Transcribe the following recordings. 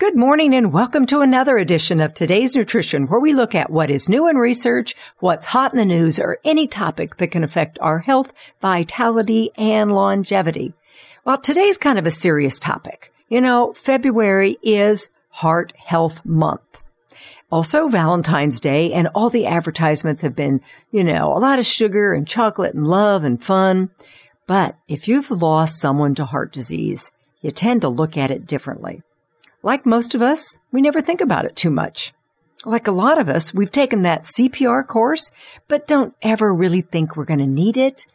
Good morning and welcome to another edition of Today's Nutrition, where we look at what is new in research, what's hot in the news, or any topic that can affect our health, vitality, and longevity. Well, today's kind of a serious topic. You know, February is Heart Health Month. Also Valentine's Day, and all the advertisements have been, you know, a lot of sugar and chocolate and love and fun. But if you've lost someone to heart disease, you tend to look at it differently. Like most of us, we never think about it too much. Like a lot of us, we've taken that CPR course, but don't ever really think we're going to need it.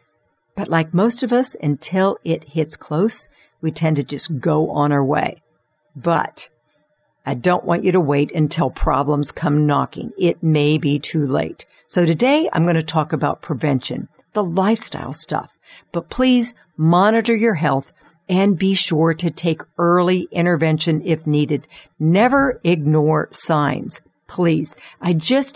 But like most of us, until it hits close, we tend to just go on our way. But I don't want you to wait until problems come knocking. It may be too late. So today, I'm going to talk about prevention, the lifestyle stuff. But please monitor your health and be sure to take early intervention if needed. Never ignore signs, please. I was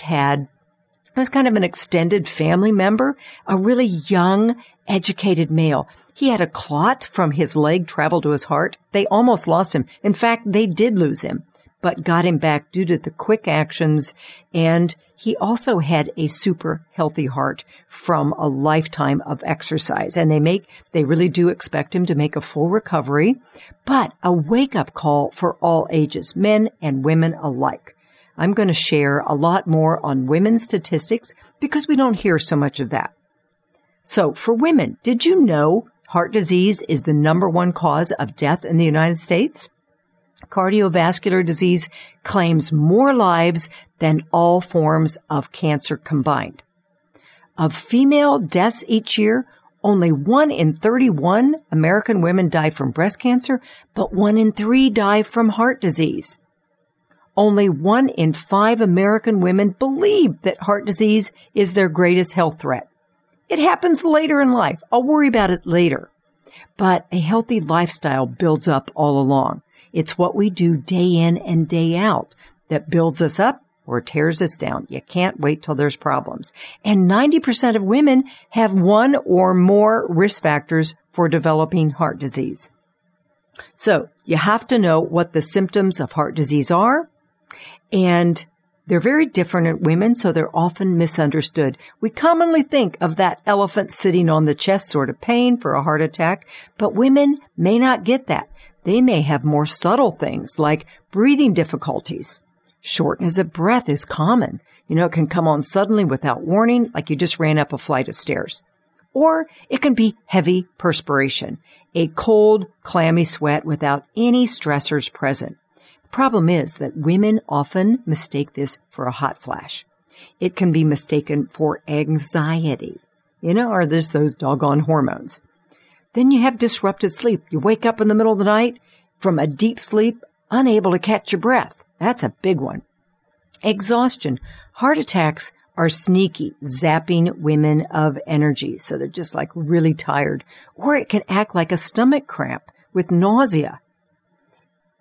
kind of an extended family member, a really young, educated male. He had a clot from his leg travel to his heart. They almost lost him. In fact, they did lose him, but got him back due to the quick actions. And he also had a super healthy heart from a lifetime of exercise. And they really do expect him to make a full recovery, but a wake-up call for all ages, men and women alike. I'm going to share a lot more on women's statistics because we don't hear so much of that. So for women, did you know heart disease is the number one cause of death in the United States? Cardiovascular disease claims more lives than all forms of cancer combined. Of female deaths each year, only 1 in 31 American women die from breast cancer, but 1 in 3 die from heart disease. Only 1 in 5 American women believe that heart disease is their greatest health threat. It happens later in life. I'll worry about it later. But a healthy lifestyle builds up all along. It's what we do day in and day out that builds us up or tears us down. You can't wait till there's problems. And 90% of women have one or more risk factors for developing heart disease. So you have to know what the symptoms of heart disease are, and they're very different in women, so they're often misunderstood. We commonly think of that elephant sitting on the chest sort of pain for a heart attack, but women may not get that. They may have more subtle things like breathing difficulties. Shortness of breath is common. You know, it can come on suddenly without warning, like you just ran up a flight of stairs. Or it can be heavy perspiration, a cold, clammy sweat without any stressors present. The problem is that women often mistake this for a hot flash. It can be mistaken for anxiety, you know, or there's those doggone hormones. Then you have disrupted sleep. You wake up in the middle of the night from a deep sleep, unable to catch your breath. That's a big one. Exhaustion. Heart attacks are sneaky, zapping women of energy. So they're just like really tired. Or it can act like a stomach cramp with nausea.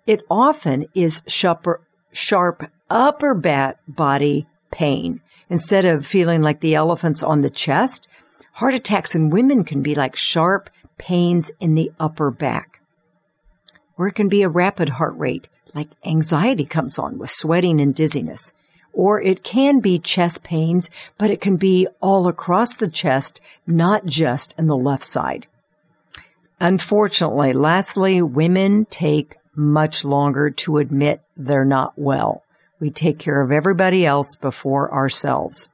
It often is sharp upper body pain. Instead of feeling like the elephants on the chest, heart attacks in women can be like sharp pains in the upper back. Or it can be a rapid heart rate, like anxiety comes on with sweating and dizziness. Or it can be chest pains, but it can be all across the chest, not just in the left side. Unfortunately, lastly, women take much longer to admit they're not well. We take care of everybody else before ourselves.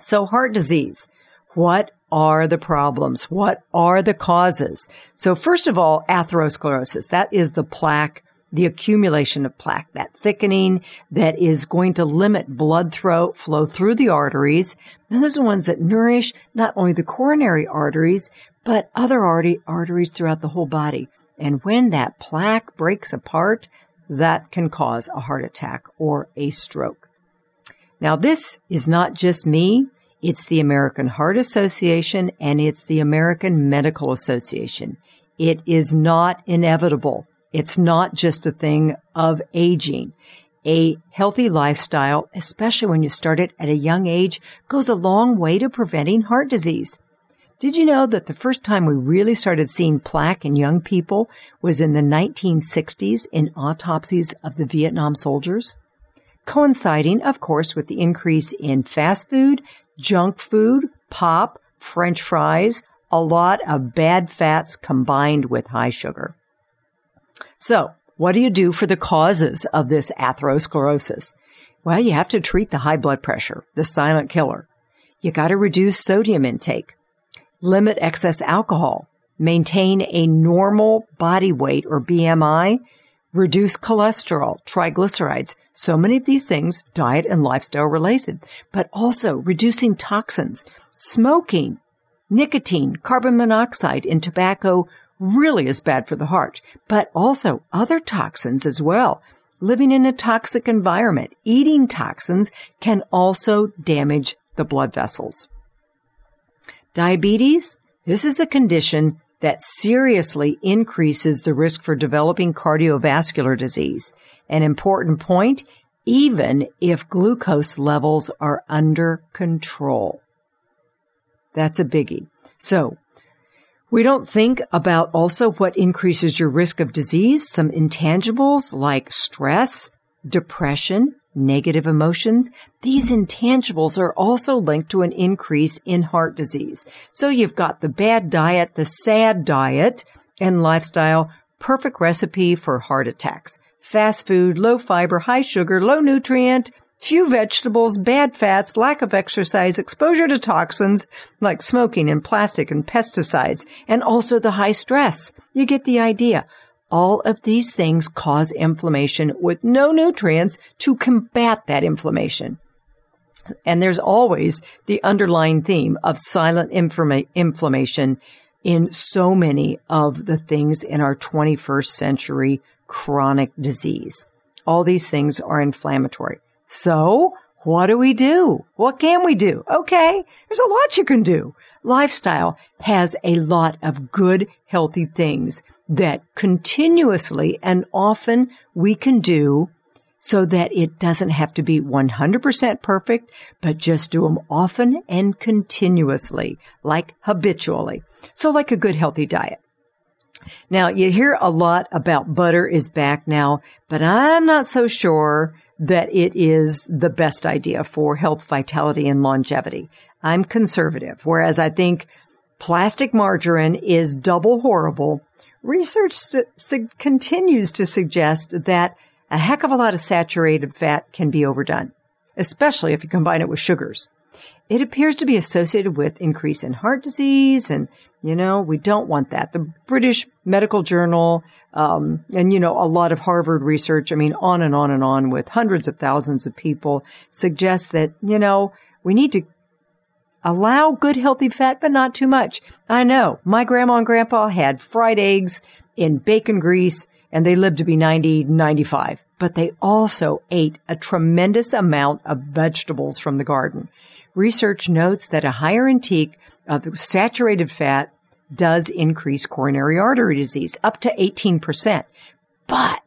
So heart disease, what are the problems? What are the causes? So first of all, atherosclerosis, that is the plaque, the accumulation of plaque, that thickening that is going to limit blood flow through the arteries. And those are ones that nourish not only the coronary arteries, but other arteries throughout the whole body. And when that plaque breaks apart, that can cause a heart attack or a stroke. Now, this is not just me. It's the American Heart Association and it's the American Medical Association. It is not inevitable. It's not just a thing of aging. A healthy lifestyle, especially when you start it at a young age, goes a long way to preventing heart disease. Did you know that the first time we really started seeing plaque in young people was in the 1960s in autopsies of the Vietnam soldiers? Coinciding, of course, with the increase in fast food, junk food, pop, French fries, a lot of bad fats combined with high sugar. So, what do you do for the causes of this atherosclerosis? Well, you have to treat the high blood pressure, the silent killer. You got to reduce sodium intake, limit excess alcohol, maintain a normal body weight or BMI, reduce cholesterol, triglycerides. So many of these things, diet and lifestyle related, but also reducing toxins, smoking, nicotine, carbon monoxide, and tobacco really is bad for the heart, but also other toxins as well. Living in a toxic environment, eating toxins can also damage the blood vessels. Diabetes, this is a condition that seriously increases the risk for developing cardiovascular disease. An important point, even if glucose levels are under control. That's a biggie. So, we don't think about also what increases your risk of disease, some intangibles like stress, depression, negative emotions. These intangibles are also linked to an increase in heart disease. So you've got the bad diet, the sad diet, and lifestyle, perfect recipe for heart attacks. Fast food, low fiber, high sugar, low nutrient, few vegetables, bad fats, lack of exercise, exposure to toxins like smoking and plastic and pesticides, and also the high stress. You get the idea. All of these things cause inflammation with no nutrients to combat that inflammation. And there's always the underlying theme of silent inflammation in so many of the things in our 21st century chronic disease. All these things are inflammatory. So what do we do? What can we do? Okay, there's a lot you can do. Lifestyle has a lot of good, healthy things that continuously and often we can do so that it doesn't have to be 100% perfect, but just do them often and continuously, like habitually. So like a good, healthy diet. Now, you hear a lot about butter is back now, but I'm not so sure that it is the best idea for health, vitality, and longevity. I'm conservative, whereas I think plastic margarine is double horrible. Research continues to suggest that a heck of a lot of saturated fat can be overdone, especially if you combine it with sugars. It appears to be associated with increase in heart disease, and, you know, we don't want that. The British Medical Journal, and, you know, a lot of Harvard research, I mean, on and on and on with hundreds of thousands of people suggests that, you know, we need to allow good, healthy fat, but not too much. I know my grandma and grandpa had fried eggs in bacon grease, and they lived to be 90, 95, but they also ate a tremendous amount of vegetables from the garden. Research notes that a higher intake of saturated fat does increase coronary artery disease up to 18%. But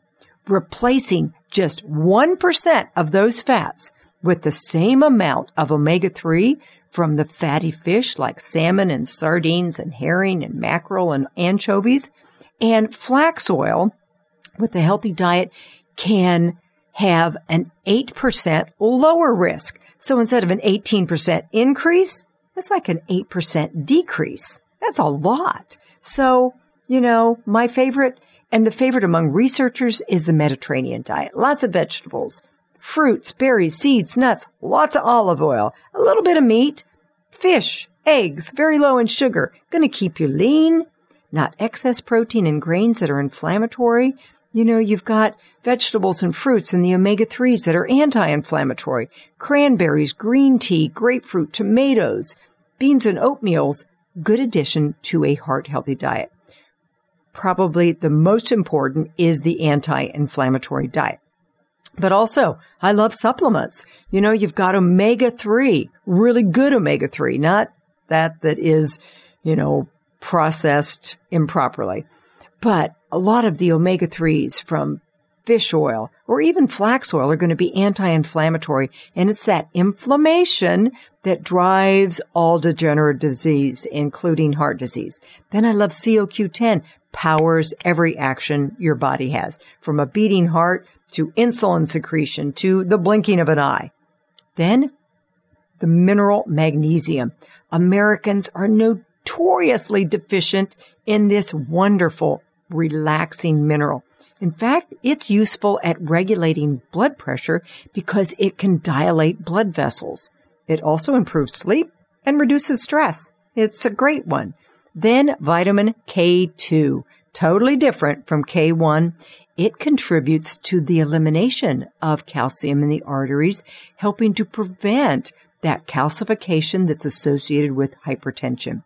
replacing just 1% of those fats with the same amount of omega-3 from the fatty fish like salmon and sardines and herring and mackerel and anchovies and flax oil with a healthy diet can have an 8% lower risk. So instead of an 18% increase, it's like an 8% decrease. That's a lot. So, you know, my favorite and the favorite among researchers is the Mediterranean diet. Lots of vegetables, fruits, berries, seeds, nuts, lots of olive oil, a little bit of meat, fish, eggs, very low in sugar. Going to keep you lean, not excess protein and grains that are inflammatory. You know, you've got vegetables and fruits and the omega-3s that are anti-inflammatory, cranberries, green tea, grapefruit, tomatoes, beans and oatmeals, good addition to a heart-healthy diet. Probably the most important is the anti-inflammatory diet. But also, I love supplements. You know, you've got omega-3, really good omega-3, not that is, you know, processed improperly. But a lot of the omega-3s from fish oil or even flax oil are going to be anti-inflammatory, and it's that inflammation that drives all degenerative disease, including heart disease. Then I love COQ10, powers every action your body has, from a beating heart to insulin secretion to the blinking of an eye. Then the mineral magnesium. Americans are notoriously deficient in this wonderful, relaxing mineral. In fact, it's useful at regulating blood pressure because it can dilate blood vessels. It also improves sleep and reduces stress. It's a great one. Then vitamin K2, totally different from K1. It contributes to the elimination of calcium in the arteries, helping to prevent that calcification that's associated with hypertension.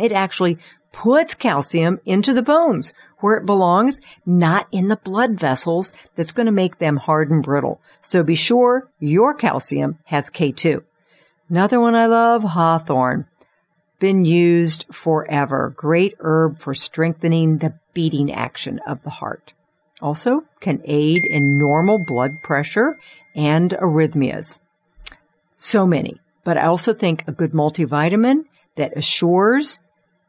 It actually puts calcium into the bones where it belongs, not in the blood vessels that's going to make them hard and brittle. So be sure your calcium has K2. Another one I love, hawthorn. Been used forever. Great herb for strengthening the beating action of the heart. Also can aid in normal blood pressure and arrhythmias. So many, but I also think a good multivitamin that assures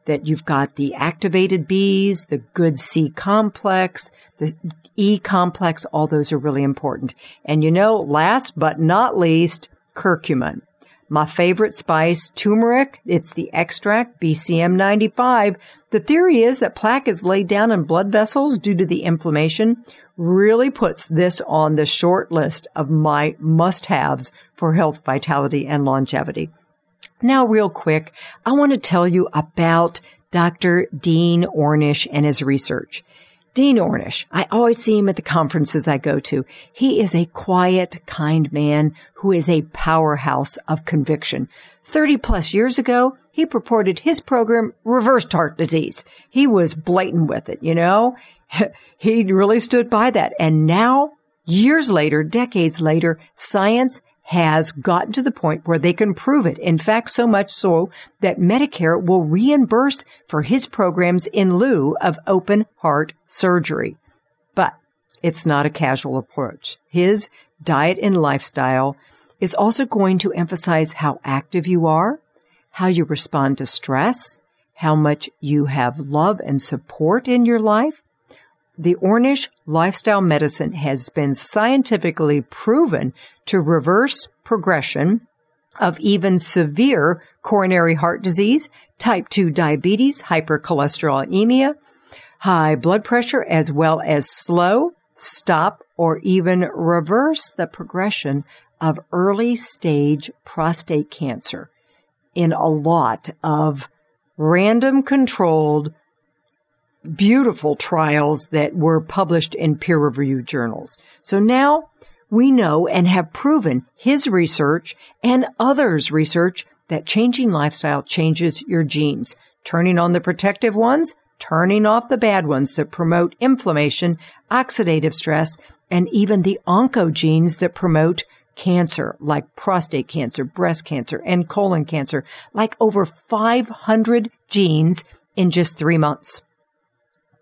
that you've got the activated Bs, the good C complex, the E complex, all those are really important. And last but not least, curcumin. My favorite spice, turmeric, it's the extract, BCM95. The theory is that plaque is laid down in blood vessels due to the inflammation. Really puts this on the short list of my must-haves for health, vitality, and longevity. Now, real quick, I want to tell you about Dr. Dean Ornish and his research. Dean Ornish, I always see him at the conferences I go to. He is a quiet, kind man who is a powerhouse of conviction. 30-plus years ago, he purported his program reversed heart disease. He was blatant with it, He really stood by that. And now, years later, decades later, science has gotten to the point where they can prove it. In fact, so much so that Medicare will reimburse for his programs in lieu of open heart surgery. But it's not a casual approach. His diet and lifestyle is also going to emphasize how active you are, how you respond to stress, how much you have love and support in your life. The Ornish Lifestyle Medicine has been scientifically proven to reverse progression of even severe coronary heart disease, type 2 diabetes, hypercholesterolemia, high blood pressure, as well as slow, stop, or even reverse the progression of early stage prostate cancer in a lot of random controlled beautiful trials that were published in peer-reviewed journals. So now we know and have proven his research and others' research that changing lifestyle changes your genes, turning on the protective ones, turning off the bad ones that promote inflammation, oxidative stress, and even the oncogenes that promote cancer, like prostate cancer, breast cancer, and colon cancer, like over 500 genes in just 3 months.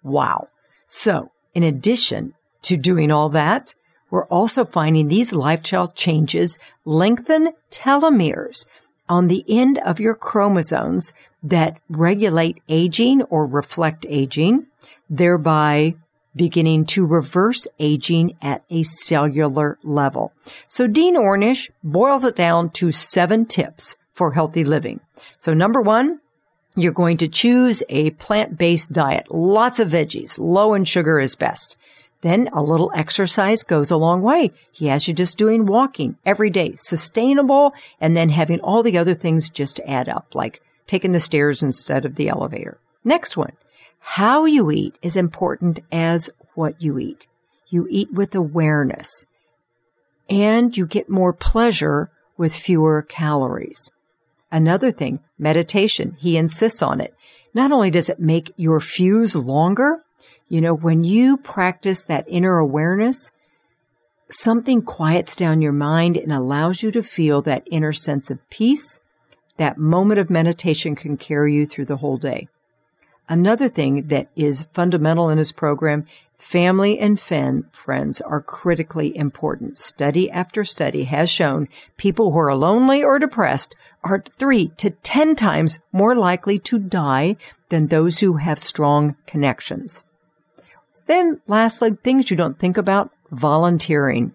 Wow. So in addition to doing all that, we're also finding these lifestyle changes lengthen telomeres on the end of your chromosomes that regulate aging or reflect aging, thereby beginning to reverse aging at a cellular level. So Dean Ornish boils it down to 7 tips for healthy living. So number 1, you're going to choose a plant-based diet. Lots of veggies. Low in sugar is best. Then a little exercise goes a long way. He has you just doing walking every day, sustainable, and then having all the other things just add up, like taking the stairs instead of the elevator. Next one, how you eat is important as what you eat. You eat with awareness, and you get more pleasure with fewer calories. Another thing, meditation. He insists on it. Not only does it make your fuse longer, when you practice that inner awareness, something quiets down your mind and allows you to feel that inner sense of peace. That moment of meditation can carry you through the whole day. Another thing that is fundamental in his program Family and friends are critically important. Study after study has shown people who are lonely or depressed are 3 to 10 times more likely to die than those who have strong connections. Then lastly, things you don't think about, volunteering.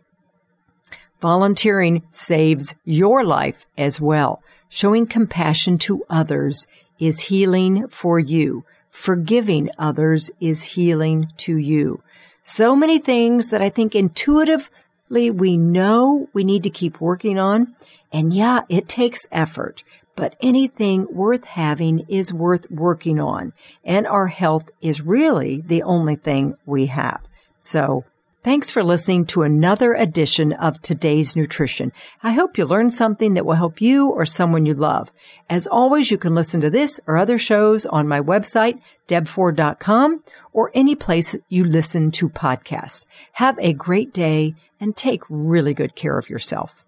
Volunteering saves your life as well. Showing compassion to others is healing for you. Forgiving others is healing to you. So many things that I think intuitively we know we need to keep working on. And yeah, it takes effort, but anything worth having is worth working on. And our health is really the only thing we have. So thanks for listening to another edition of Today's Nutrition. I hope you learned something that will help you or someone you love. As always, you can listen to this or other shows on my website, debford.com, or any place you listen to podcasts. Have a great day and take really good care of yourself.